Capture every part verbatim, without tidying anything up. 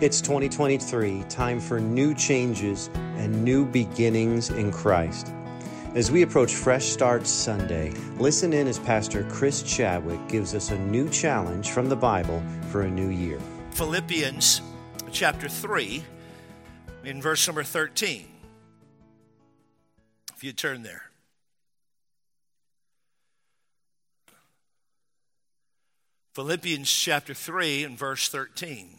It's twenty twenty-three, time for new changes and new beginnings in Christ. As we approach Fresh Start Sunday, listen in as Pastor Chris Chadwick gives us a new challenge from the Bible for a new year. Philippians chapter three, in verse number thirteen. If you turn there. Philippians chapter three and verse thirteen.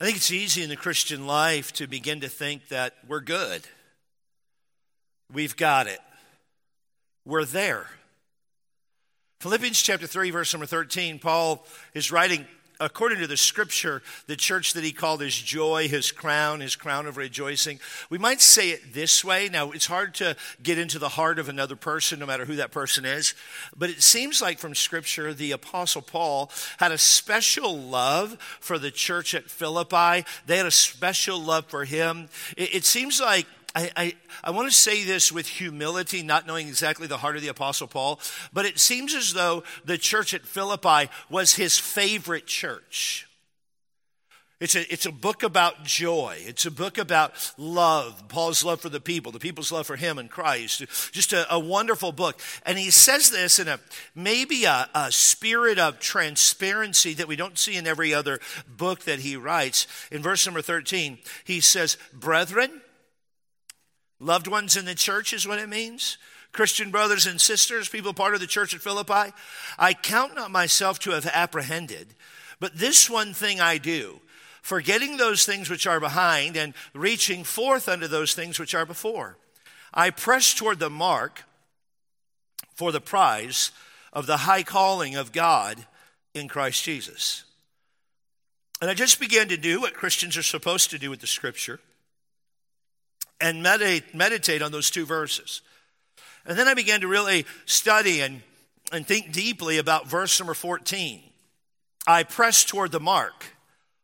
I think it's easy in the Christian life to begin to think that we're good. We've got it. We're there. Philippians chapter three, verse number thirteen, Paul is writing, according to the scripture, the church that he called his joy, his crown, his crown of rejoicing. We might say it this way. Now, it's hard to get into the heart of another person, no matter who that person is. But it seems like from scripture, the Apostle Paul had a special love for the church at Philippi. They had a special love for him. It, it seems like I, I, I want to say this with humility, not knowing exactly the heart of the Apostle Paul, but it seems as though the church at Philippi was his favorite church. It's a, it's a book about joy. It's a book about love, Paul's love for the people, the people's love for him and Christ. Just a, a wonderful book. And he says this in a maybe a, a spirit of transparency that we don't see in every other book that he writes. In verse number thirteen, he says, brethren, loved ones in the church is what it means. Christian brothers and sisters, people part of the church at Philippi. I count not myself to have apprehended, but this one thing I do, forgetting those things which are behind and reaching forth unto those things which are before. I press toward the mark for the prize of the high calling of God in Christ Jesus. And I just began to do what Christians are supposed to do with the scripture. And meditate, meditate on those two verses. And then I began to really study and, and think deeply about verse number fourteen. I press toward the mark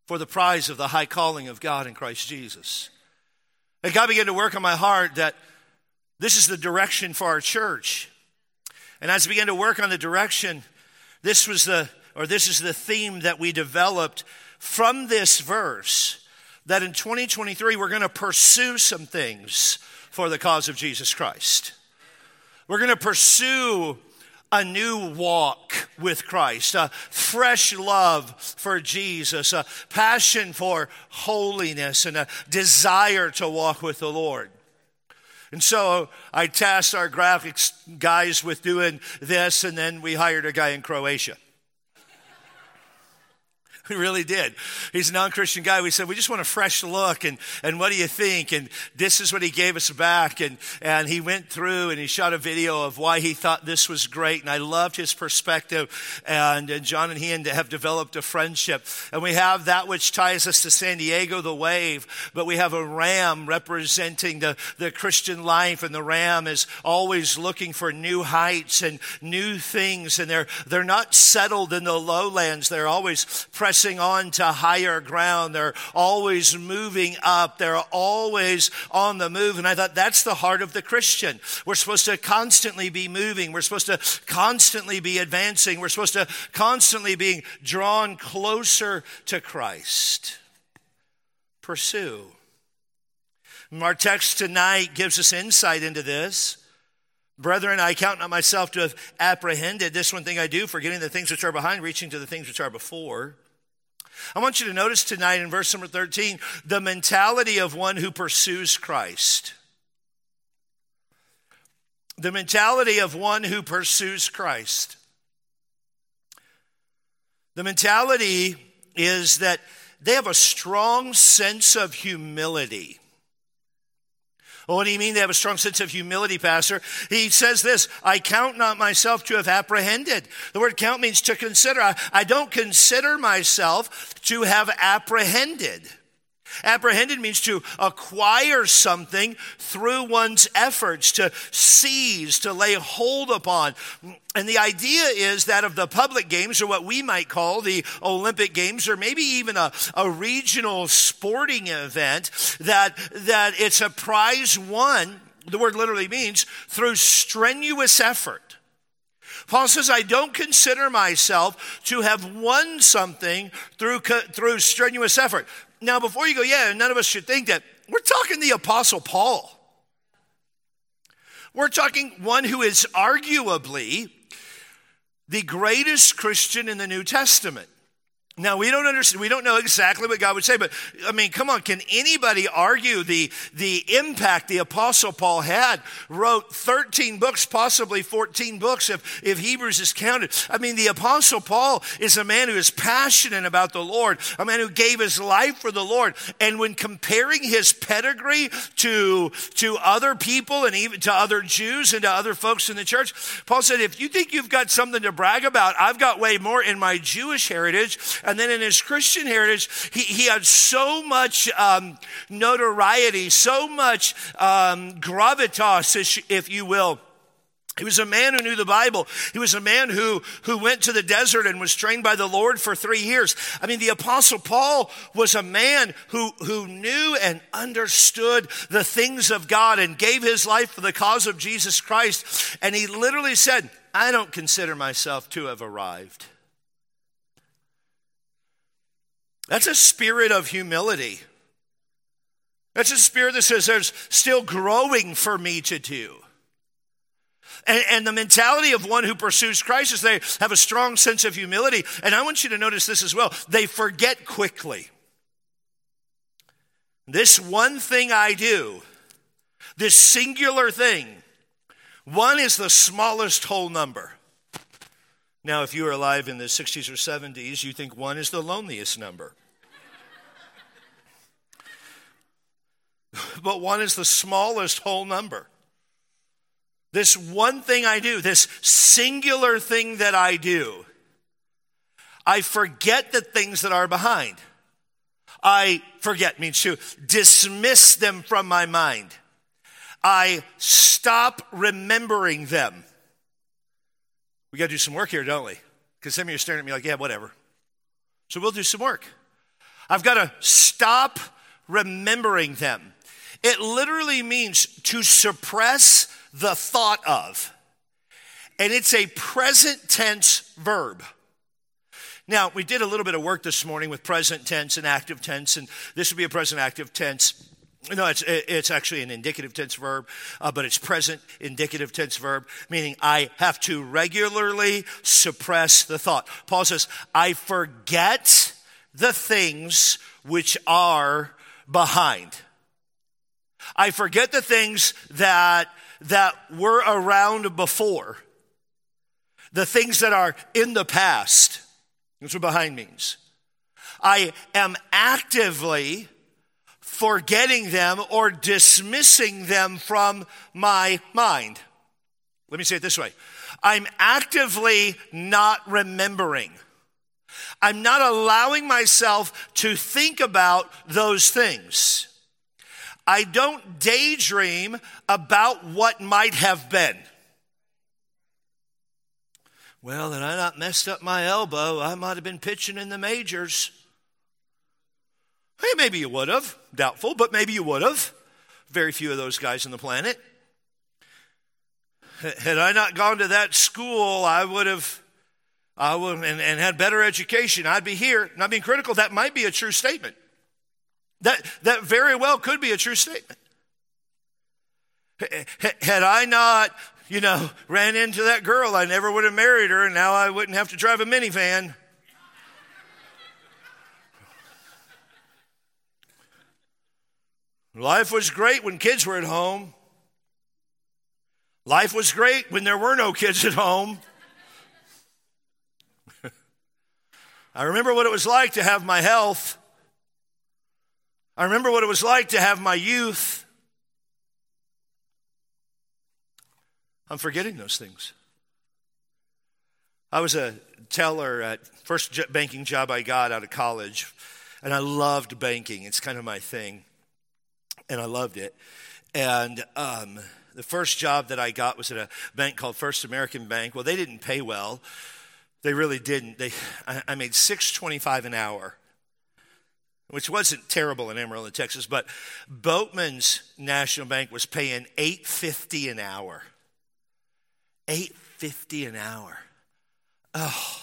for the prize of the high calling of God in Christ Jesus. And God began to work on my heart that this is the direction for our church. And as I began to work on the direction, this was the, or this is the theme that we developed from this verse, that in twenty twenty-three, we're going to pursue some things for the cause of Jesus Christ. We're going to pursue a new walk with Christ, a fresh love for Jesus, a passion for holiness, and a desire to walk with the Lord. And so I tasked our graphics guys with doing this, and then we hired a guy in Croatia. We really did. He's a non-Christian guy. We said, we just want a fresh look, and, and what do you think? And this is what he gave us back. And, and he went through and he shot a video of why he thought this was great. And I loved his perspective. And, and John and he and have developed a friendship. And we have that which ties us to San Diego, the wave. But we have a ram representing the, the Christian life. And the ram is always looking for new heights and new things. And they're, they're not settled in the lowlands. They're always pressing on to higher ground. They're always moving up. They're always on the move. And I thought that's the heart of the Christian. We're supposed to constantly be moving. We're supposed to constantly be advancing. We're supposed to constantly being drawn closer to Christ. Pursue. Our text tonight gives us insight into this. Brethren, I count not myself to have apprehended. This one thing I do, forgetting the things which are behind, reaching to the things which are before. I want you to notice tonight in verse number thirteen, the mentality of one who pursues Christ. The mentality of one who pursues Christ. The mentality is that they have a strong sense of humility. Well, what do you mean they have a strong sense of humility, Pastor? He says this, I count not myself to have apprehended. The word count means to consider. I, I don't consider myself to have apprehended. Apprehended means to acquire something through one's efforts, to seize, to lay hold upon. And the idea is that of the public games, or what we might call the Olympic Games, or maybe even a, a regional sporting event, that, that it's a prize won The word literally means through strenuous effort. Paul says, I don't consider myself to have won something through, through strenuous effort. Now, before you go, yeah, none of us should think that. We're talking the Apostle Paul. We're talking one who is arguably the greatest Christian in the New Testament. Now, we don't understand, we don't know exactly what God would say, but I mean, come on, can anybody argue the, the impact the Apostle Paul had? Wrote thirteen books, possibly fourteen books if, if Hebrews is counted. I mean, the Apostle Paul is a man who is passionate about the Lord, a man who gave his life for the Lord. And when comparing his pedigree to, to other people and even to other Jews and to other folks in the church, Paul said, if you think you've got something to brag about, I've got way more in my Jewish heritage. And then in his Christian heritage, he, he had so much um, notoriety, so much um, gravitas, if you will. He was a man who knew the Bible. He was a man who, who went to the desert and was trained by the Lord for three years. I mean, the Apostle Paul was a man who, who knew and understood the things of God and gave his life for the cause of Jesus Christ. And he literally said, I don't consider myself to have arrived. That's a spirit of humility. That's a spirit that says there's still growing for me to do. And, and the mentality of one who pursues Christ is they have a strong sense of humility. And I want you to notice this as well. They forget quickly. This one thing I do, this singular thing, one is the smallest whole number. Now, if you were alive in the sixties or seventies, you think one is the loneliest number. But one is the smallest whole number. This one thing I do, this singular thing that I do, I forget the things that are behind. I forget means to dismiss them from my mind. I stop remembering them. We got to do some work here, don't we? Because some of you are staring at me like, yeah, whatever. So we'll do some work. I've got to stop remembering them. It literally means to suppress the thought of. And it's a present tense verb. Now, we did a little bit of work this morning with present tense and active tense, and this would be a present active tense. No, it's it's actually an indicative tense verb, uh, but it's present indicative tense verb, meaning I have to regularly suppress the thought. Paul says, I forget the things which are behind. I forget the things that that were around before, the things that are in the past. That's what behind means. I am actively forgetting them or dismissing them from my mind. Let me say it this way. I'm actively not remembering. I'm not allowing myself to think about those things. I don't daydream about what might have been. Well, had I not messed up my elbow, I might have been pitching in the majors. Hey, maybe you would have. Doubtful, but maybe you would have. Very few of those guys on the planet. Had I not gone to that school, I would have, I would, and, and had better education, I'd be here. Not being critical, that might be a true statement. That that very well could be a true statement. Had I not, you know, ran into that girl, I never would have married her, and now I wouldn't have to drive a minivan. Life was great when kids were at home. Life was great when there were no kids at home. I remember what it was like to have my health. I remember what it was like to have my youth. I'm forgetting those things. I was a teller at first banking job I got out of college, and I loved banking. It's kind of my thing. And I loved it. And um, the first job that I got was at a bank called First American Bank. Well, they didn't pay well. They really didn't. They I, I made six twenty-five an hour. which wasn't terrible in Amarillo, Texas, but Boatman's National Bank was paying eight fifty an hour. eight fifty an hour. Oh,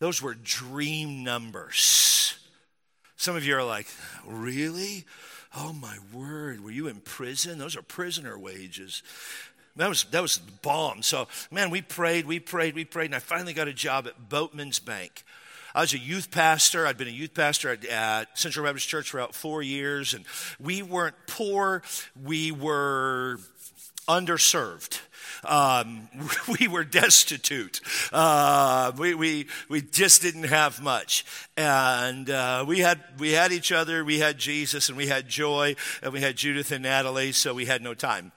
those were dream numbers. Some of you are like, really? Oh my word, were you in prison? Those are prisoner wages. That was that was the bomb. So, man, we prayed, we prayed, we prayed, and I finally got a job at Boatman's Bank. I was a youth pastor. I'd been a youth pastor at, at Central Baptist Church for about four years, and we weren't poor. We were underserved. Um, we were destitute. Uh, we we we just didn't have much, and uh, we had we had each other. We had Jesus, and we had joy, and we had Judith and Natalie. So we had no time,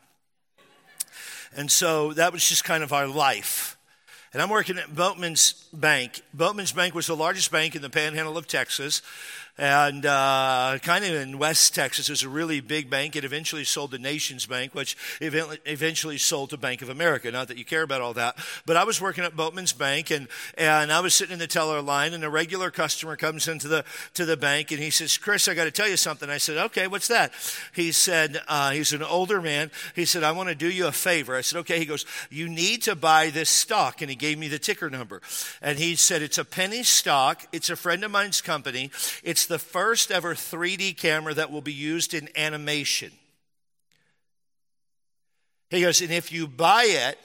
and so that was just kind of our life. And I'm working at Boatman's Bank. Boatman's Bank was the largest bank in the panhandle of Texas and uh, kind of in West Texas. It was a really big bank. It eventually sold to Nations Bank, which eventually sold to Bank of America. Not that you care about all that. But I was working at Boatman's Bank, and, and I was sitting in the teller line, and a regular customer comes into the to the bank, and he says, "Chris, I got to tell you something." I said, "Okay, what's that?" He said, uh, he's an older man. He said, "I want to do you a favor." I said, "Okay." He goes, "You need to buy this stock," and he gave me the ticker number. And he said, "It's a penny stock. It's a friend of mine's company. It's the first ever three D camera that will be used in animation." He goes, "And if you buy it,"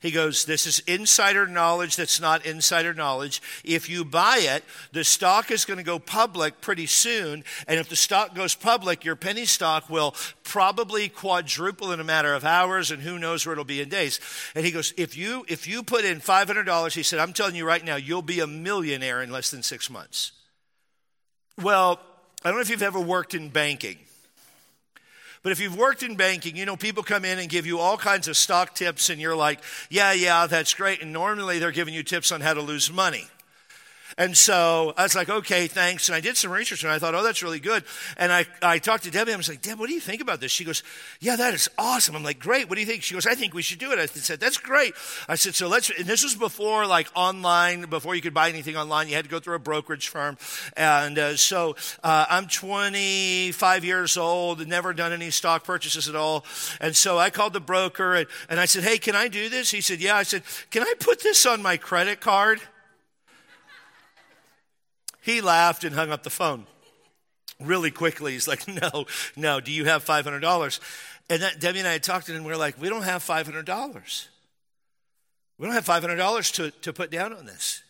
he goes, "this is insider knowledge that's not insider knowledge. If you buy it, the stock is going to go public pretty soon. And if the stock goes public, your penny stock will probably quadruple in a matter of hours, and who knows where it'll be in days." And he goes, if you if you put in five hundred dollars, he said, "I'm telling you right now, you'll be a millionaire in less than six months. Well, I don't know if you've ever worked in banking. But if you've worked in banking, you know, people come in and give you all kinds of stock tips, and you're like, yeah, yeah, that's great. And normally they're giving you tips on how to lose money. And so I was like, okay, thanks. And I did some research, and I thought, oh, that's really good. And I, I talked to Debbie. I was like, "Deb, what do you think about this?" She goes, "Yeah, that is awesome." I'm like, "Great. What do you think?" She goes, "I think we should do it." I said, "That's great." I said, "So let's," and this was before like online, before you could buy anything online. You had to go through a brokerage firm. And uh, so uh, I'm twenty-five years old, never done any stock purchases at all. And so I called the broker, and, and I said, "Hey, can I do this?" He said, "Yeah." I said, "Can I put this on my credit card?" He laughed and hung up the phone really quickly. He's like, no, no, do you have five hundred dollars? And that, Debbie and I had talked to him, and we were like, we don't have five hundred dollars. We don't have five hundred dollars to, to put down on this.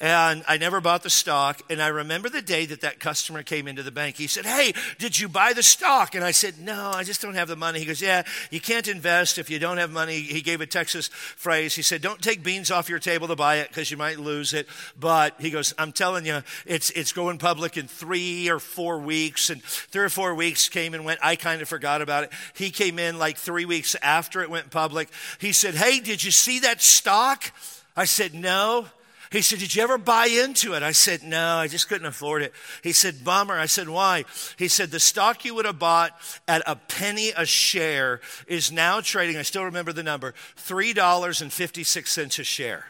And I never bought the stock. And I remember the day that that customer came into the bank. He said, "Hey, did you buy the stock?" And I said, "No, I just don't have the money." He goes, "Yeah, you can't invest if you don't have money." He gave a Texas phrase. He said, "Don't take beans off your table to buy it because you might lose it." But he goes, "I'm telling you, it's it's going public in three or four weeks. And three or four weeks came and went. I kind of forgot about it. He came in like three weeks after it went public. He said, "Hey, did you see that stock?" I said, "No." He said, "Did you ever buy into it?" I said, "No, I just couldn't afford it." He said, "Bummer." I said, "Why?" He said, "The stock you would have bought at a penny a share is now trading," I still remember the number, three dollars and fifty-six cents a share.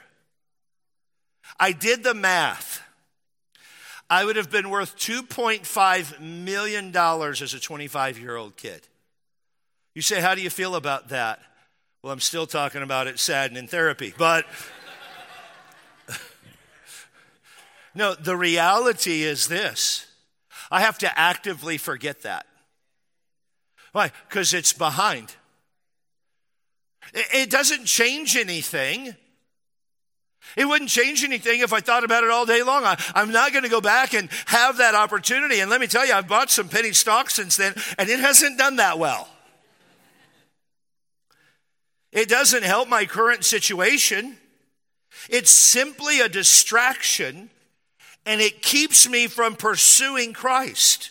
I did the math. I would have been worth two point five million dollars as a twenty-five-year-old kid. You say, how do you feel about that? Well, I'm still talking about it sad and in therapy, but... No, the reality is this. I have to actively forget that. Why? Because it's behind. It doesn't change anything. It wouldn't change anything if I thought about it all day long. I, I'm not going to go back and have that opportunity. And let me tell you, I've bought some penny stocks since then, and it hasn't done that well. It doesn't help my current situation. It's simply a distraction, and it keeps me from pursuing Christ.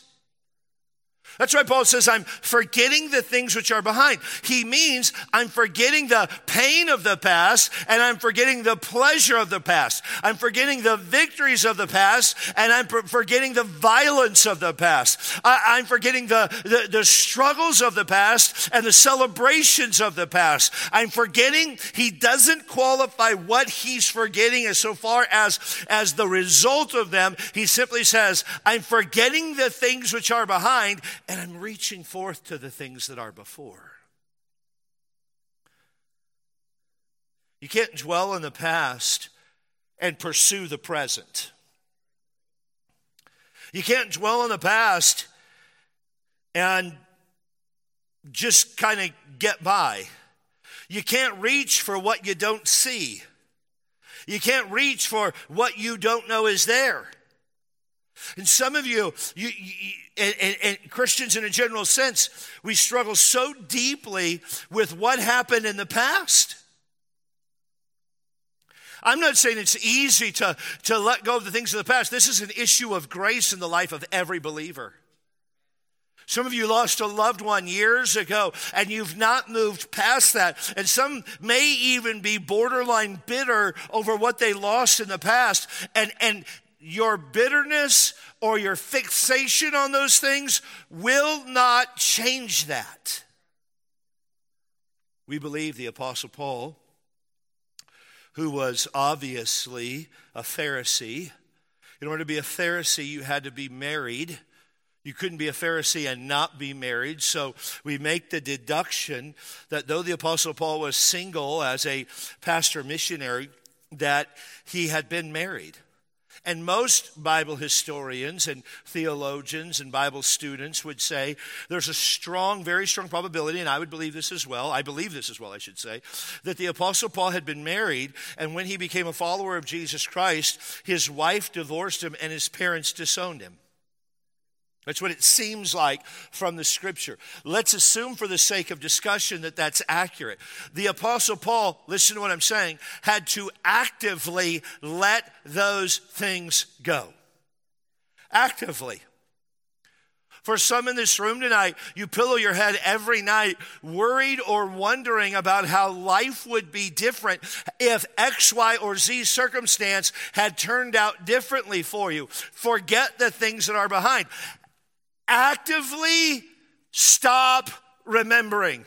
That's why Paul says, I'm forgetting the things which are behind. He means I'm forgetting the pain of the past, and I'm forgetting the pleasure of the past. I'm forgetting the victories of the past, and I'm forgetting the violence of the past. I, I'm forgetting the, the, the struggles of the past and the celebrations of the past. I'm forgetting. He doesn't qualify what he's forgetting as so far as, as the result of them. He simply says, I'm forgetting the things which are behind, and I'm reaching forth to the things that are before. You can't dwell in the past and pursue the present. You can't dwell in the past and just kind of get by. You can't reach for what you don't see. You can't reach for what you don't know is there. And some of you, you, you and, and, and Christians in a general sense, we struggle so deeply with what happened in the past. I'm not saying it's easy to, to let go of the things of the past. This is an issue of grace in the life of every believer. Some of you lost a loved one years ago, and you've not moved past that. And some may even be borderline bitter over what they lost in the past. And and your bitterness or your fixation on those things will not change that. We believe the Apostle Paul, who was obviously a Pharisee. In order to be a Pharisee, you had to be married. You couldn't be a Pharisee and not be married. So we make the deduction that though the Apostle Paul was single as a pastor missionary, that he had been married. And most Bible historians and theologians and Bible students would say there's a strong, very strong probability, and I would believe this as well, I believe this as well, I should say, that the Apostle Paul had been married, and when he became a follower of Jesus Christ, his wife divorced him and his parents disowned him. That's what it seems like from the scripture. Let's assume for the sake of discussion that that's accurate. The Apostle Paul, listen to what I'm saying, had to actively let those things go. Actively. For some in this room tonight, you pillow your head every night worried or wondering about how life would be different if X, Y, or Z circumstance had turned out differently for you. Forget the things that are behind. Actively stop remembering.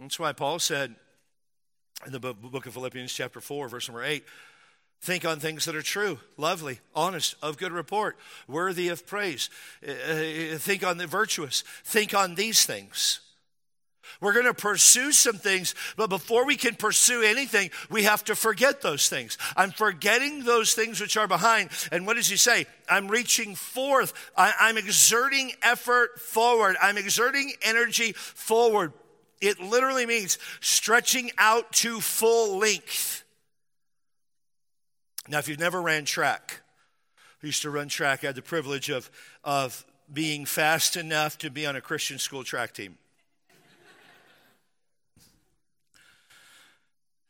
That's why Paul said in the book of Philippians chapter four, verse number eight, think on things that are true, lovely, honest, of good report, worthy of praise. Think on the virtuous. Think on these things. We're going to pursue some things, but before we can pursue anything, we have to forget those things. I'm forgetting those things which are behind. And what does he say? I'm reaching forth. I, I'm exerting effort forward. I'm exerting energy forward. It literally means stretching out to full length. Now, if you've never ran track, I used to run track. I had the privilege of, of being fast enough to be on a Christian school track team.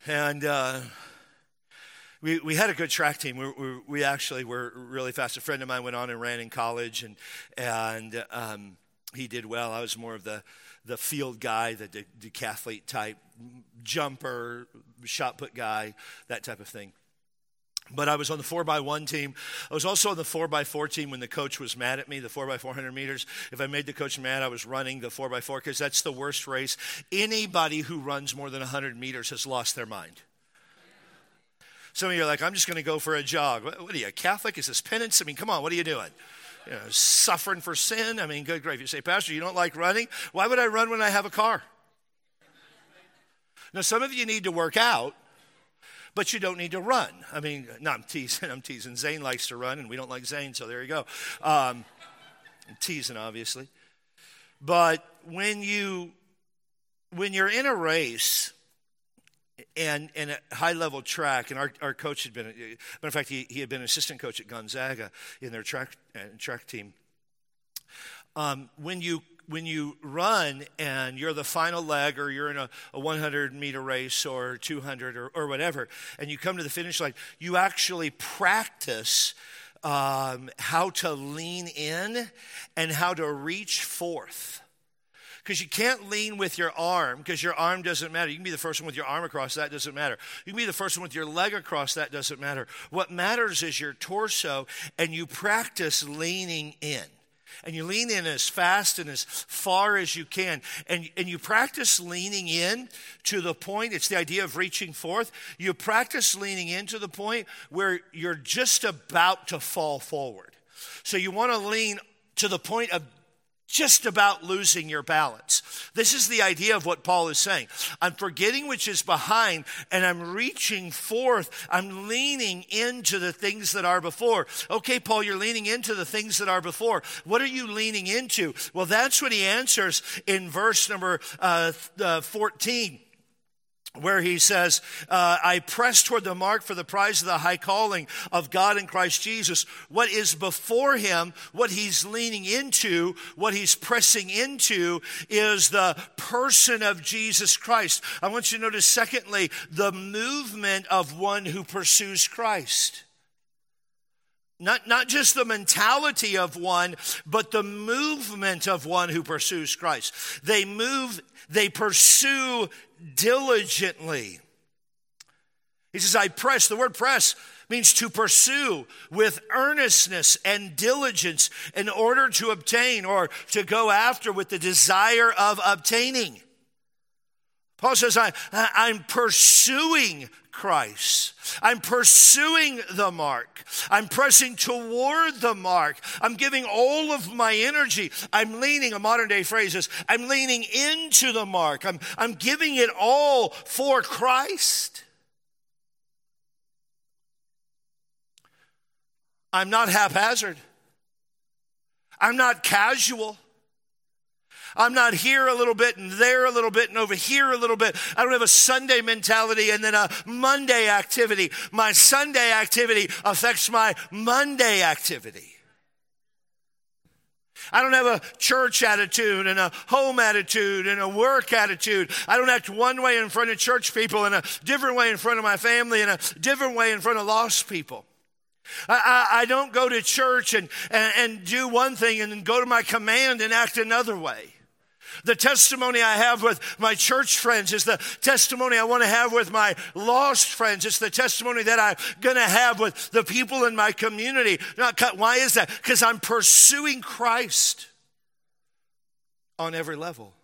And uh, we we had a good track team. We, we we actually were really fast. A friend of mine went on and ran in college, and and um, he did well. I was more of the the field guy, the de- decathlete type, jumper, shot put guy, that type of thing. But I was on the four by one team. I was also on the four by four team when the coach was mad at me, the four by four hundred meters. If I made the coach mad, I was running the four by four because that's the worst race. Anybody who runs more than one hundred meters has lost their mind. Some of you are like, I'm just going to go for a jog. What, what are you, Catholic? Is this penance? I mean, come on, what are you doing? You know, suffering for sin? I mean, good grief. You say, Pastor, you don't like running? Why would I run when I have a car? Now, some of you need to work out. But you don't need to run. I mean, no, I'm teasing. I'm teasing. Zane likes to run, and we don't like Zane, so there you go. Um, I'm teasing, obviously. But when you when you're in a race and in a high level track, and our, our coach had been, matter of fact, he, he had been an assistant coach at Gonzaga in their track uh, track team. Um, when you When you run and you're the final leg or you're in a, a one hundred meter race or two hundred or, or whatever, and you come to the finish line, you actually practice um, how to lean in and how to reach forth. Because you can't lean with your arm, because your arm doesn't matter. You can be the first one with your arm across, that doesn't matter. You can be the first one with your leg across, that doesn't matter. What matters is your torso, and you practice leaning in. And you lean in as fast and as far as you can. And, and you practice leaning in to the point, it's the idea of reaching forth. You practice leaning in to the point where you're just about to fall forward. So you want to lean to the point of just about losing your balance. This is the idea of what Paul is saying. I'm forgetting which is behind, and I'm reaching forth. I'm leaning into the things that are before. Okay, Paul, you're leaning into the things that are before. What are you leaning into? Well, that's what he answers in verse number uh, uh, fourteen. Where he says, uh, I press toward the mark for the prize of the high calling of God in Christ Jesus. What is before him, what he's leaning into, what he's pressing into is the person of Jesus Christ. I want you to notice, secondly, the movement of one who pursues Christ. Not not just the mentality of one, but the movement of one who pursues Christ. They move, they pursue diligently. He says, I press. The word press means to pursue with earnestness and diligence in order to obtain, or to go after with the desire of obtaining. Paul says, I, I'm pursuing Christ. I'm pursuing the mark. I'm pressing toward the mark. I'm giving all of my energy. I'm leaning, a modern day phrase is, I'm leaning into the mark. I'm, I'm giving it all for Christ. I'm not haphazard. I'm not casual. I'm not here a little bit and there a little bit and over here a little bit. I don't have a Sunday mentality and then a Monday activity. My Sunday activity affects my Monday activity. I don't have a church attitude and a home attitude and a work attitude. I don't act one way in front of church people and a different way in front of my family and a different way in front of lost people. I, I, I don't go to church and, and, and do one thing and then go to my command and act another way. The testimony I have with my church friends is the testimony I want to have with my lost friends. It's the testimony that I'm going to have with the people in my community. Not, why is that? Because I'm pursuing Christ on every level.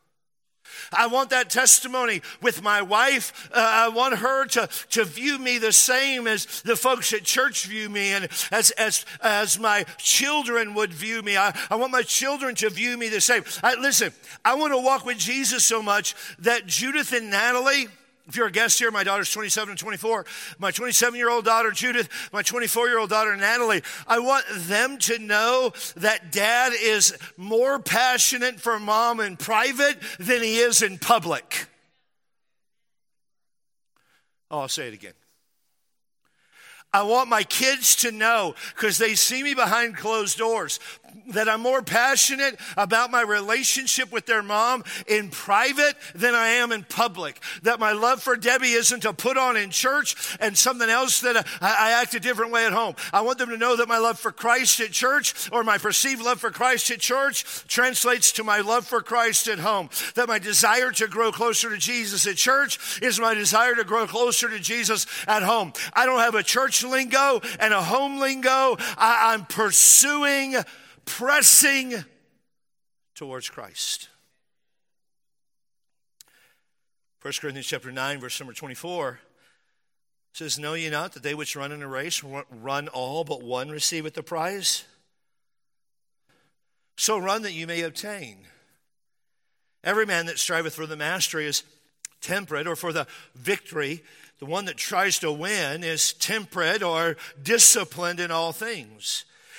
I want that testimony with my wife. Uh, I want her to, to view me the same as the folks at church view me and as as as my children would view me. I, I want my children to view me the same. I, listen, I want to walk with Jesus so much that Judith and Natalie, if you're a guest here, my daughter's twenty-seven and twenty-four, my twenty-seven-year-old daughter Judith, my twenty-four-year-old daughter Natalie, I want them to know that Dad is more passionate for Mom in private than he is in public. Oh, I'll say it again. I want my kids to know, because they see me behind closed doors, that I'm more passionate about my relationship with their mom in private than I am in public. That my love for Debbie isn't a put on in church and something else that I, I act a different way at home. I want them to know that my love for Christ at church, or my perceived love for Christ at church, translates to my love for Christ at home. That my desire to grow closer to Jesus at church is my desire to grow closer to Jesus at home. I don't have a church lingo and a home lingo. I, I'm pursuing Pressing towards Christ. First Corinthians chapter nine, verse number twenty-four says, Know ye not that they which run in a race run all, but one receiveth the prize? So run that you may obtain. Every man that striveth for the mastery is temperate, or for the victory. The one that tries to win is temperate, or disciplined in all things.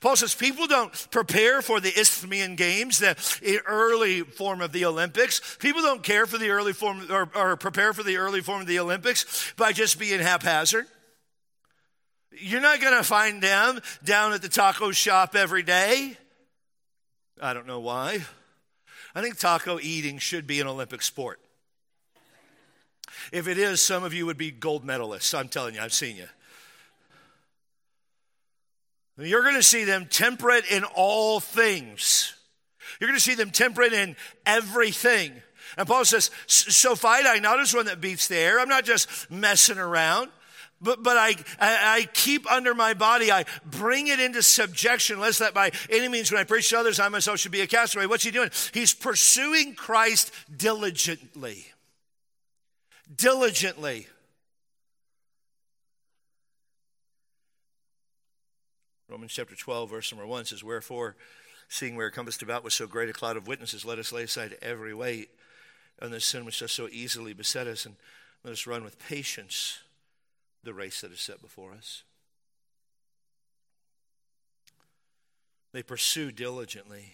Paul says people don't prepare for the Isthmian Games, the early form of the Olympics. People don't care for the early form or, or prepare for the early form of the Olympics by just being haphazard. You're not going to find them down at the taco shop every day. I don't know why. I think taco eating should be an Olympic sport. If it is, some of you would be gold medalists. I'm telling you, I've seen you. You're going to see them temperate in all things. You're going to see them temperate in everything. And Paul says, so fight I not as one that beats the air. I'm not just messing around. But but I, I I keep under my body, I bring it into subjection, lest that by any means when I preach to others, I myself should be a castaway. What's he doing? He's pursuing Christ diligently. Diligently. Romans chapter twelve, verse number one says, wherefore, seeing we are compassed about with so great a cloud of witnesses, let us lay aside every weight and the sin which does so easily beset us, and let us run with patience the race that is set before us. They pursue diligently.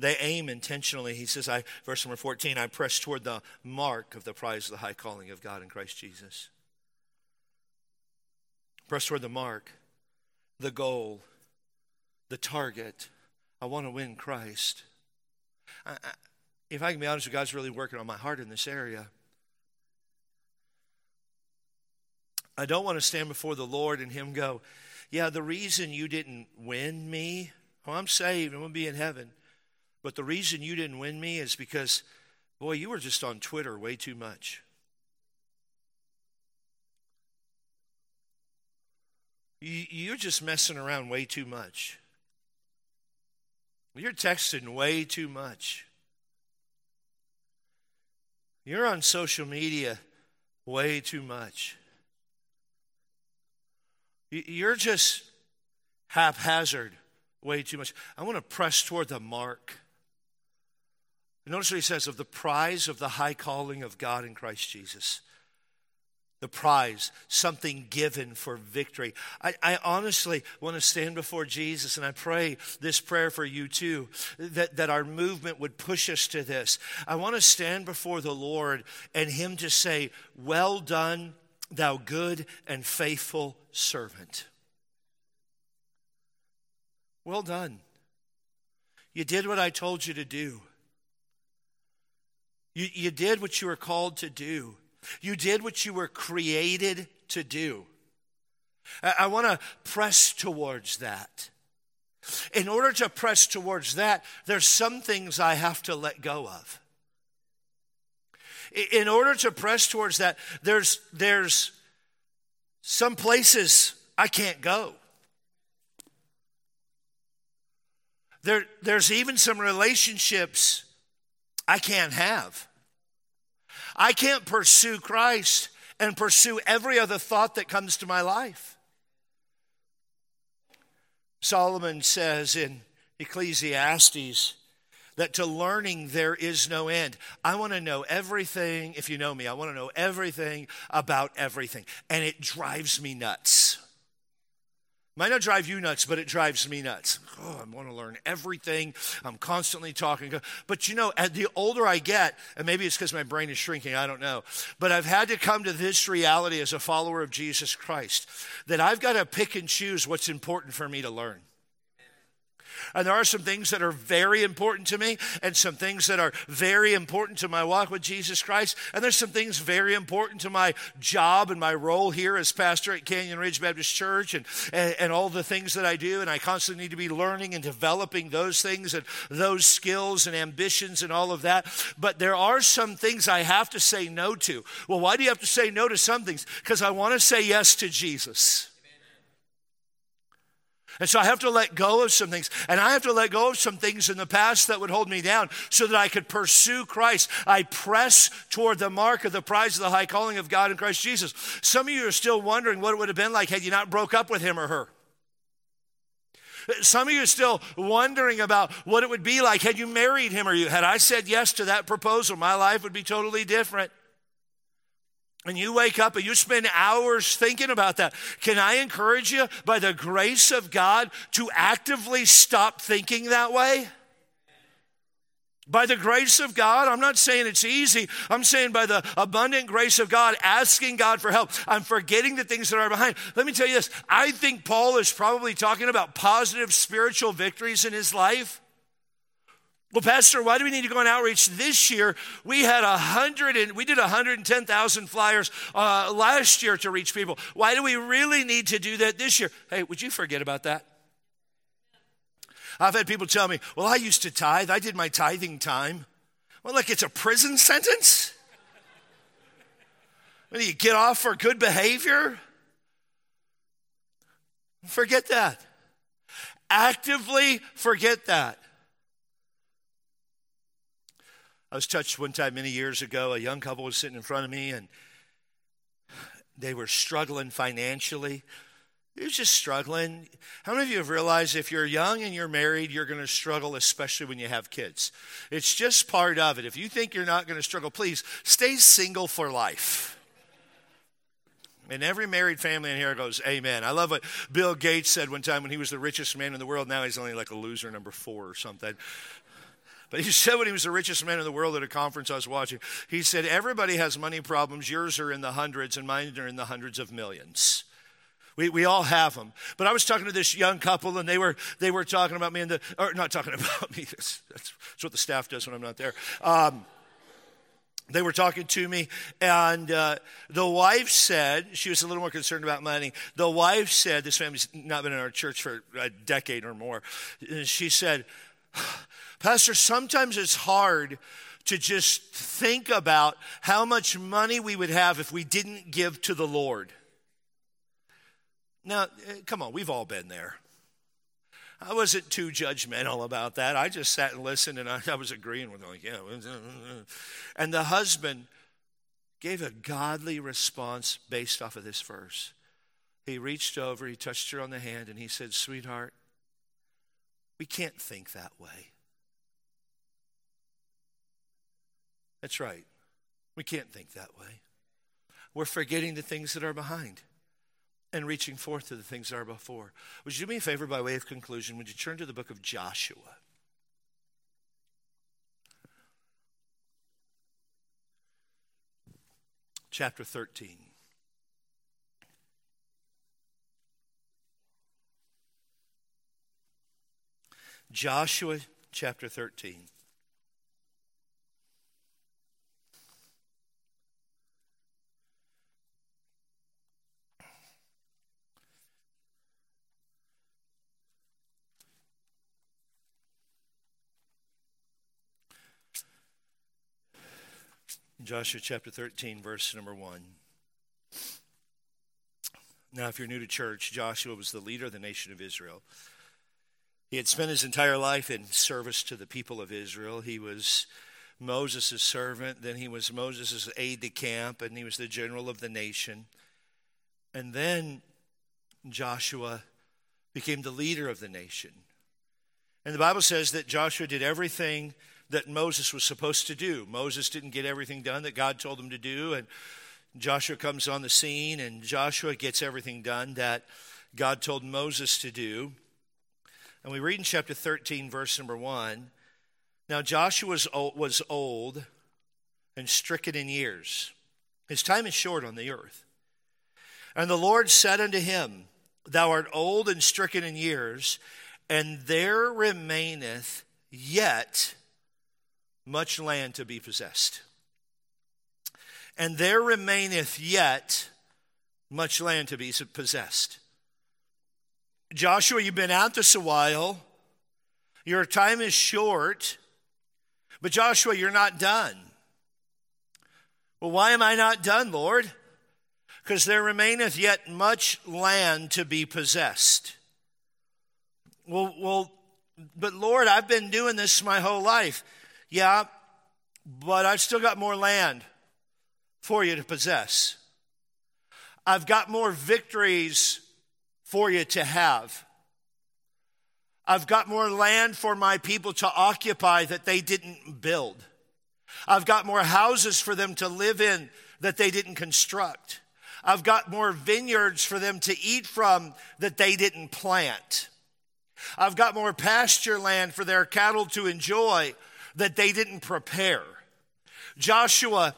They aim intentionally. He says, I, verse number fourteen, I press toward the mark of the prize of the high calling of God in Christ Jesus. Press toward the mark, the goal, the target. I want to win Christ. I, I, if I can be honest with you, God's really working on my heart in this area. I don't want to stand before the Lord and him go, yeah, the reason you didn't win me, well, I'm saved, I'm going to be in heaven. But the reason you didn't win me is because, boy, you were just on Twitter way too much. You're just messing around way too much. You're texting way too much. You're on social media way too much. You're just haphazard way too much. I want to press toward the mark. Notice what he says, of the prize of the high calling of God in Christ Jesus. The prize, something given for victory. I, I honestly want to stand before Jesus, and I pray this prayer for you too, that, that our movement would push us to this. I want to stand before the Lord and him to say, well done, thou good and faithful servant. Well done. You did what I told you to do. You, you did what you were called to do. You did what you were created to do. I, I want to press towards that. In order to press towards that, there's some things I have to let go of. In order to press towards that, there's there's some places I can't go. There, there's even some relationships I can't have. I can't pursue Christ and pursue every other thought that comes to my life. Solomon says in Ecclesiastes, that to learning there is no end. I want to know everything, if you know me, I want to know everything about everything. And it drives me nuts. Might not drive you nuts, but it drives me nuts. Oh, I want to learn everything. I'm constantly talking. But you know, the older I get, and maybe it's because my brain is shrinking, I don't know. But I've had to come to this reality as a follower of Jesus Christ, that I've got to pick and choose what's important for me to learn. And there are some things that are very important to me and some things that are very important to my walk with Jesus Christ. And there's some things very important to my job and my role here as pastor at Canyon Ridge Baptist Church and, and, and all the things that I do. And I constantly need to be learning and developing those things and those skills and ambitions and all of that. But there are some things I have to say no to. Well, why do you have to say no to some things? Because I want to say yes to Jesus. And so I have to let go of some things. And I have to let go of some things in the past that would hold me down so that I could pursue Christ. I press toward the mark of the prize of the high calling of God in Christ Jesus. Some of you are still wondering what it would have been like had you not broke up with him or her. Some of you are still wondering about what it would be like had you married him or you. Had I said yes to that proposal, my life would be totally different. and you wake up and you spend hours thinking about that, can I encourage you by the grace of God to actively stop thinking that way? By the grace of God, I'm not saying it's easy. I'm saying by the abundant grace of God, asking God for help. I'm forgetting the things that are behind. Let me tell you this. I think Paul is probably talking about positive spiritual victories in his life. Well, Pastor, why do we need to go on outreach this year? We had a hundred and we did one hundred ten thousand flyers uh, last year to reach people. Why do we really need to do that this year? Hey, would you forget about that? I've had people tell me, well, I used to tithe. I did my tithing time. Well, like it's a prison sentence? When do you get off for good behavior? Forget that. Actively forget that. I was touched one time many years ago. A young couple was sitting in front of me, and they were struggling financially. You're just struggling. How many of you have realized if you're young and you're married, you're going to struggle, especially when you have kids? It's just part of it. If you think you're not going to struggle, please stay single for life. And every married family in here goes, amen. I love what Bill Gates said one time when he was the richest man in the world. Now he's only like a loser number four or something. But he said when he was the richest man in the world at a conference I was watching, he said, everybody has money problems. Yours are in the hundreds and mine are in the hundreds of millions. We we all have them. But I was talking to this young couple, and they were they were talking about me, and the or not talking about me. That's, that's what the staff does when I'm not there. Um, they were talking to me, and uh, the wife said, she was a little more concerned about money. The wife said, this family's not been in our church for a decade or more. And she said, Pastor, sometimes it's hard to just think about how much money we would have if we didn't give to the Lord. Now, come on, we've all been there. I wasn't too judgmental about that. I just sat and listened, and I, I was agreeing with them, like, yeah. And the husband gave a godly response based off of this verse. He reached over, he touched her on the hand, and he said, sweetheart, we can't think that way. That's right. We can't think that way. We're forgetting the things that are behind and reaching forth to the things that are before. Would you do me a favor by way of conclusion? Would you turn to the book of Joshua? Chapter thirteen. Joshua chapter thirteen. Joshua chapter thirteen, verse number one. Now, if you're new to church, Joshua was the leader of the nation of Israel. He had spent his entire life in service to the people of Israel. He was Moses' servant. Then he was Moses' aide-de-camp, and he was the general of the nation. And then Joshua became the leader of the nation. And the Bible says that Joshua did everything that Moses was supposed to do. Moses didn't get everything done that God told him to do, and Joshua comes on the scene, and Joshua gets everything done that God told Moses to do. And we read in chapter thirteen, verse number one, now Joshua was old and stricken in years. His time is short on the earth. And the Lord said unto him, thou art old and stricken in years, and there remaineth yet much land to be possessed. And there remaineth yet much land to be possessed. Joshua, you've been at this a while. Your time is short. But Joshua, you're not done. Well, why am I not done, Lord? Because there remaineth yet much land to be possessed. Well, well, but Lord, I've been doing this my whole life. Yeah, but I've still got more land for you to possess. I've got more victories for you to have. I've got more land for my people to occupy that they didn't build. I've got more houses for them to live in that they didn't construct. I've got more vineyards for them to eat from that they didn't plant. I've got more pasture land for their cattle to enjoy that they didn't prepare. Joshua,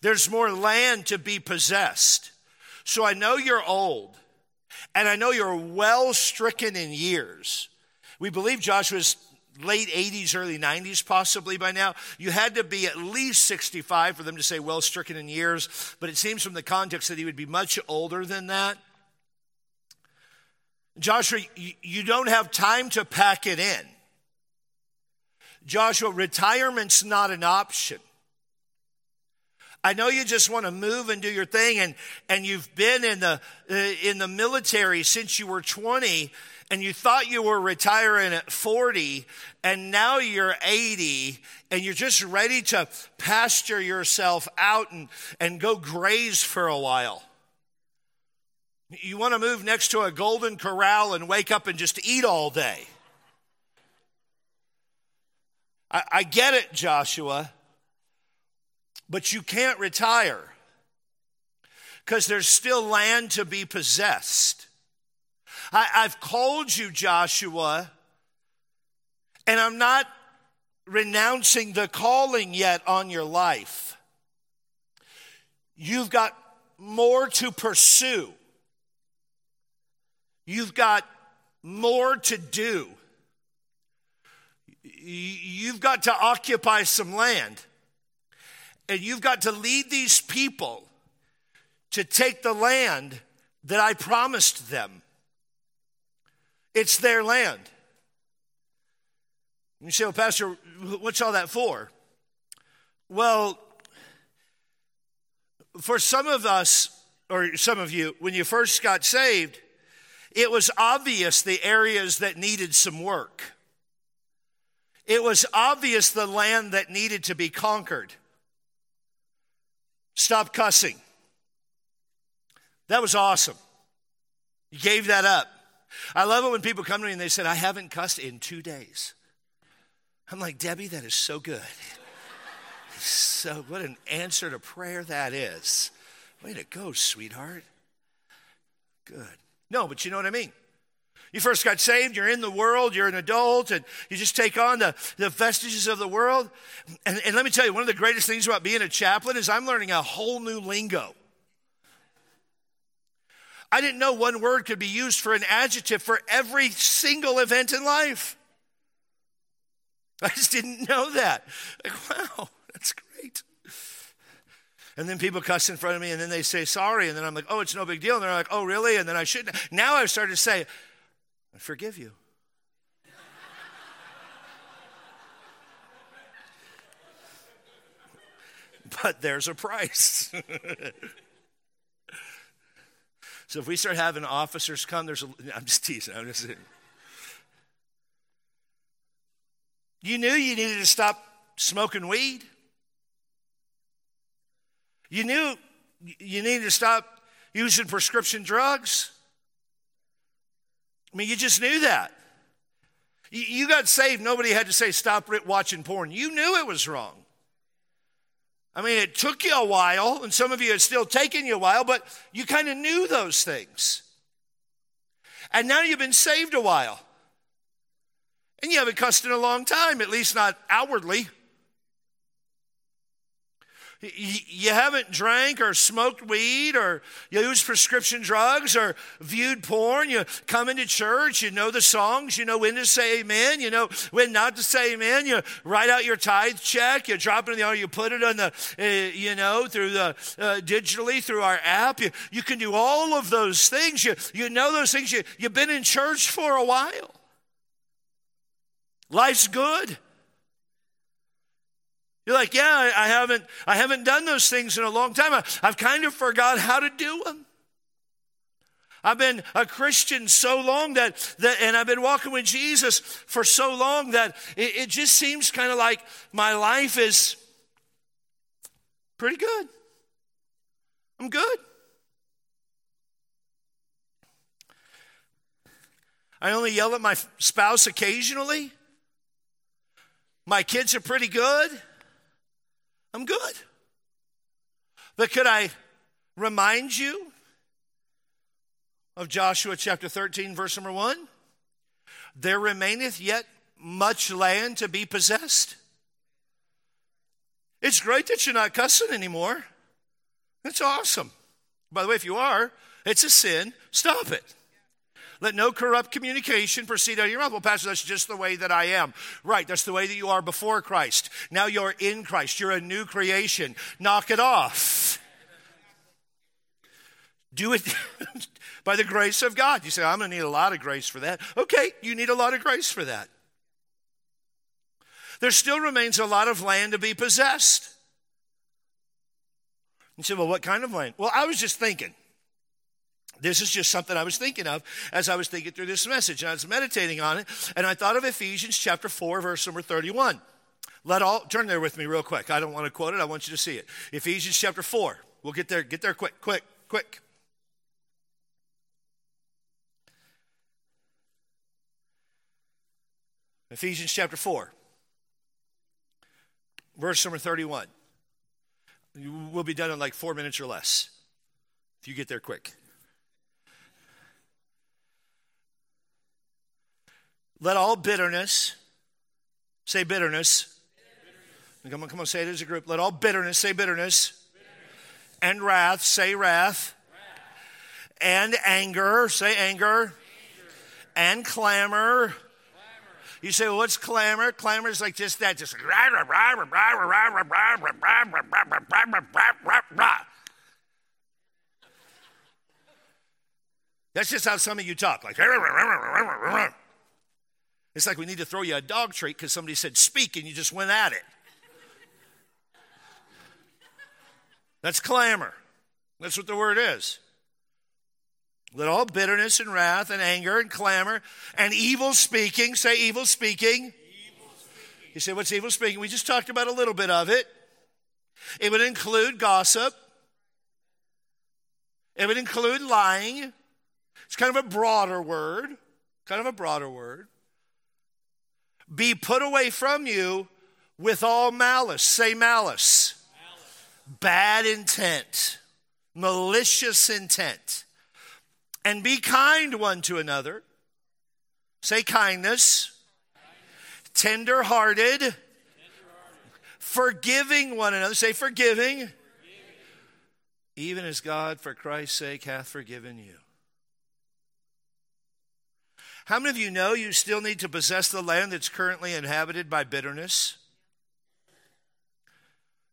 there's more land to be possessed. So I know you're old, and I know you're well stricken in years. We believe Joshua's late eighties, early nineties possibly by now. You had to be at least sixty-five for them to say well stricken in years, but it seems from the context that he would be much older than that. Joshua, you don't have time to pack it in. Joshua, retirement's not an option. I know you just want to move and do your thing, and, and you've been in the in the military since you were twenty, and you thought you were retiring at forty, and now you're eighty, and you're just ready to pasture yourself out and, and go graze for a while. You want to move next to a golden corral and wake up and just eat all day. I, I get it, Joshua. But you can't retire because there's still land to be possessed. I, I've called you, Joshua, and I'm not renouncing the calling yet on your life. You've got more to pursue. You've got more to do. You've got to occupy some land. And you've got to lead these people to take the land that I promised them. It's their land. You say, well, Pastor, what's all that for? Well, for some of us, or some of you, when you first got saved, it was obvious the areas that needed some work. It was obvious the land that needed to be conquered. Stop cussing. That was awesome. You gave that up. I love it when people come to me and they said, I haven't cussed in two days. I'm like, Debbie, that is so good. So what an answer to prayer that is. Way to go, sweetheart. Good. No, but you know what I mean. You first got saved, you're in the world, you're an adult, and you just take on the, the vestiges of the world. And, and let me tell you, one of the greatest things about being a chaplain is I'm learning a whole new lingo. I didn't know one word could be used for an adjective for every single event in life. I just didn't know that. Like, wow, that's great. And then people cuss in front of me, and then they say sorry, and then I'm like, oh, it's no big deal. And they're like, oh, really? And then I shouldn't. Now I've started to say, I forgive you. But there's a price. So if we start having officers come, there's a, I'm just teasing. I'm just You knew you needed to stop smoking weed. You knew you needed to stop using prescription drugs. I mean, you just knew that. You got saved. Nobody had to say, stop watching porn. You knew it was wrong. I mean, it took you a while, and some of you, it's still taking you a while, but you kind of knew those things. And now you've been saved a while. And you haven't cussed in a long time, at least not outwardly. You haven't drank or smoked weed or used prescription drugs or viewed porn. You come into church, you know the songs, you know when to say amen, you know when not to say amen. You write out your tithe check, you drop it in the altar, you put it on the, uh, you know, through the, uh, digitally through our app. You, you can do all of those things. You, you know those things. You, you've been in church for a while. Life's good. You're like, yeah, I haven't, I haven't done those things in a long time. I, I've kind of forgot how to do them. I've been a Christian so long that, that and I've been walking with Jesus for so long that it, it just seems kind of like my life is pretty good. I'm good. I only yell at my spouse occasionally. My kids are pretty good. I'm good. But could I remind you of Joshua chapter thirteen, verse number one? There remaineth yet much land to be possessed. It's great that you're not cussing anymore. That's awesome. By the way, if you are, it's a sin. Stop it. Let no corrupt communication proceed out of your mouth. Well, Pastor, that's just the way that I am. Right, that's the way that you are before Christ. Now you're in Christ. You're a new creation. Knock it off. Do it by the grace of God. You say, I'm going to need a lot of grace for that. Okay, you need a lot of grace for that. There still remains a lot of land to be possessed. You say, well, what kind of land? Well, I was just thinking. This is just something I was thinking of as I was thinking through this message. And I was meditating on it, and I thought of Ephesians chapter four, verse number thirty-one. Let all, turn there with me real quick. I don't want to quote it. I want you to see it. Ephesians chapter four. We'll get there. Get there quick, quick, quick. Ephesians chapter four, verse number thirty-one. We'll be done in like four minutes or less if you get there quick. Let all bitterness, say bitterness. bitterness. Come on, come on, say it as a group. Let all bitterness, say bitterness. bitterness. And wrath, say wrath. wrath. And anger, say anger. anger. And clamor. clamor. You say, well, what's clamor? Clamor is like just that, just rah, rah, rah, rah, rah, rah, rah, rah, rah, rah, rah, rah. That's just how some of you talk, like rah, rah, rah, rah, rah, rah. It's like we need to throw you a dog treat because somebody said speak and you just went at it. That's clamor. That's what the word is. Let all bitterness and wrath and anger and clamor and evil speaking, say evil speaking. Evil speaking. You say, what's evil speaking? We just talked about a little bit of it. It would include gossip. It would include lying. It's kind of a broader word. Kind of a broader word. Be put away from you with all malice. Say malice. malice. Bad intent. Malicious intent. And be kind one to another. Say kindness. kindness. Tender-hearted. Tender-hearted. Forgiving one another. Say forgiving. forgiving. Even as God for Christ's sake hath forgiven you. How many of you know you still need to possess the land that's currently inhabited by bitterness?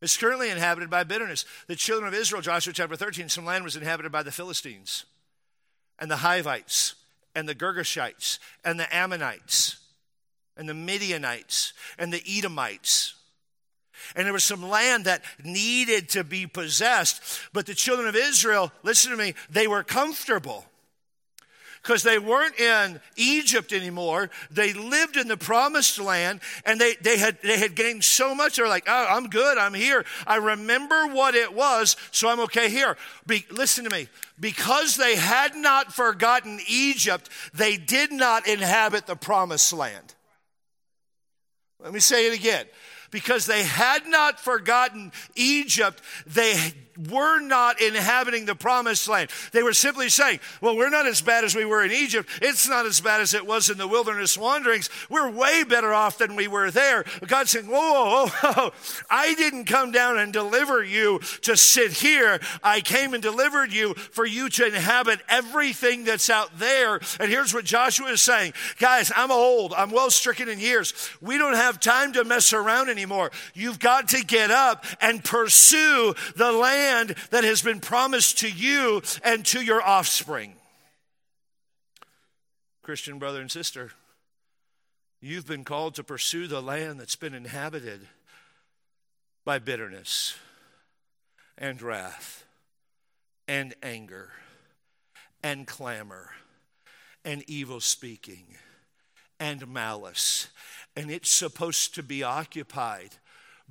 It's currently inhabited by bitterness. The children of Israel, Joshua chapter thirteen, some land was inhabited by the Philistines and the Hivites and the Girgashites and the Ammonites and the Midianites and the Edomites. And there was some land that needed to be possessed. But the children of Israel, listen to me, they were comfortable. Because they weren't in Egypt anymore. They lived in the promised land, and they, they had they had gained so much. They're like, oh, I'm good, I'm here. I remember what it was, so I'm okay here. Be, listen to me. Because they had not forgotten Egypt, they did not inhabit the promised land. Let me say it again. Because they had not forgotten Egypt, they were not inhabiting the promised land. They were simply saying, well, we're not as bad as we were in Egypt. It's not as bad as it was in the wilderness wanderings. We're way better off than we were there. God's saying, whoa, whoa, whoa, I didn't come down and deliver you to sit here. I came and delivered you for you to inhabit everything that's out there. And here's what Joshua is saying. Guys, I'm old. I'm well stricken in years. We don't have time to mess around anymore. Anymore. You've got to get up and pursue the land that has been promised to you and to your offspring. Christian brother and sister, you've been called to pursue the land that's been inhabited by bitterness and wrath and anger and clamor and evil speaking and malice. And it's supposed to be occupied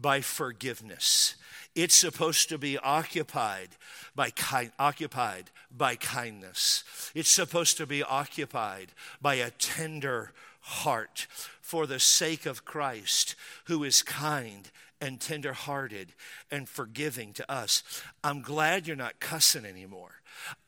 by forgiveness. It's supposed to be occupied by ki- occupied by kindness. It's supposed to be occupied by a tender heart for the sake of Christ, who is kind and tenderhearted and forgiving to us. I'm glad you're not cussing anymore.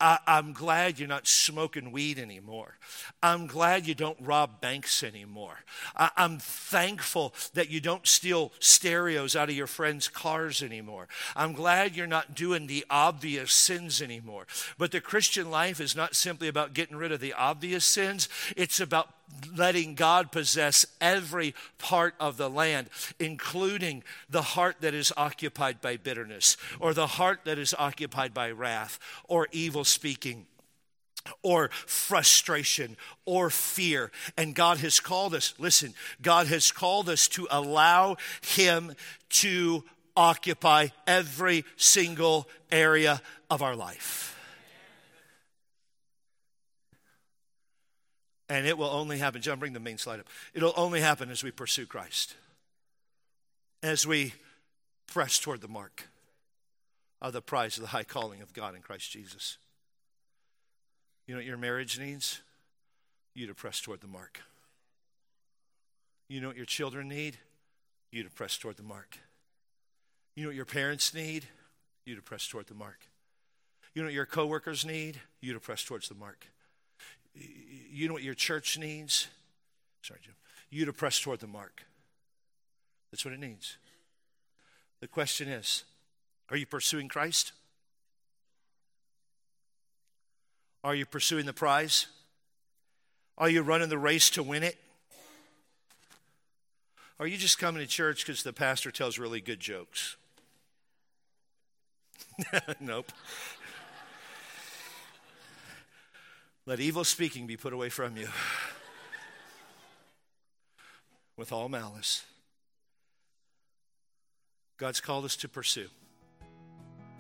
I, I'm glad you're not smoking weed anymore. I'm glad you don't rob banks anymore. I, I'm thankful that you don't steal stereos out of your friends' cars anymore. I'm glad you're not doing the obvious sins anymore. But the Christian life is not simply about getting rid of the obvious sins. It's about letting God possess every part of the land, including the heart that is occupied by bitterness, or the heart that is occupied by wrath, or evil speaking, or frustration, or fear. And God has called us, listen, God has called us to allow him to occupy every single area of our life. And it will only happen, John, bring the main slide up. It'll only happen as we pursue Christ, as we press toward the mark of the prize of the high calling of God in Christ Jesus. You know what your marriage needs? You to press toward the mark. You know what your children need? You to press toward the mark. You know what your parents need? You to press toward the mark. You know what your coworkers need? You to press towards the mark. You know what your church needs? Sorry, Jim. You to press toward the mark. That's what it needs. The question is, are you pursuing Christ? Are you pursuing the prize? Are you running the race to win it? Are you just coming to church because the pastor tells really good jokes? Nope. Let evil speaking be put away from you with all malice. God's called us to pursue,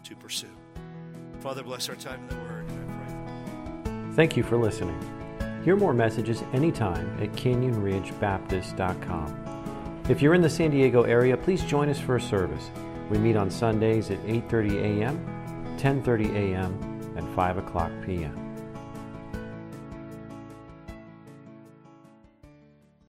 to pursue. Father, bless our time in the Word, and I pray. Thank you for listening. Hear more messages anytime at canyon ridge baptist dot com. If you're in the San Diego area, please join us for a service. We meet on Sundays at eight thirty a.m., ten thirty a.m., and five o'clock p.m.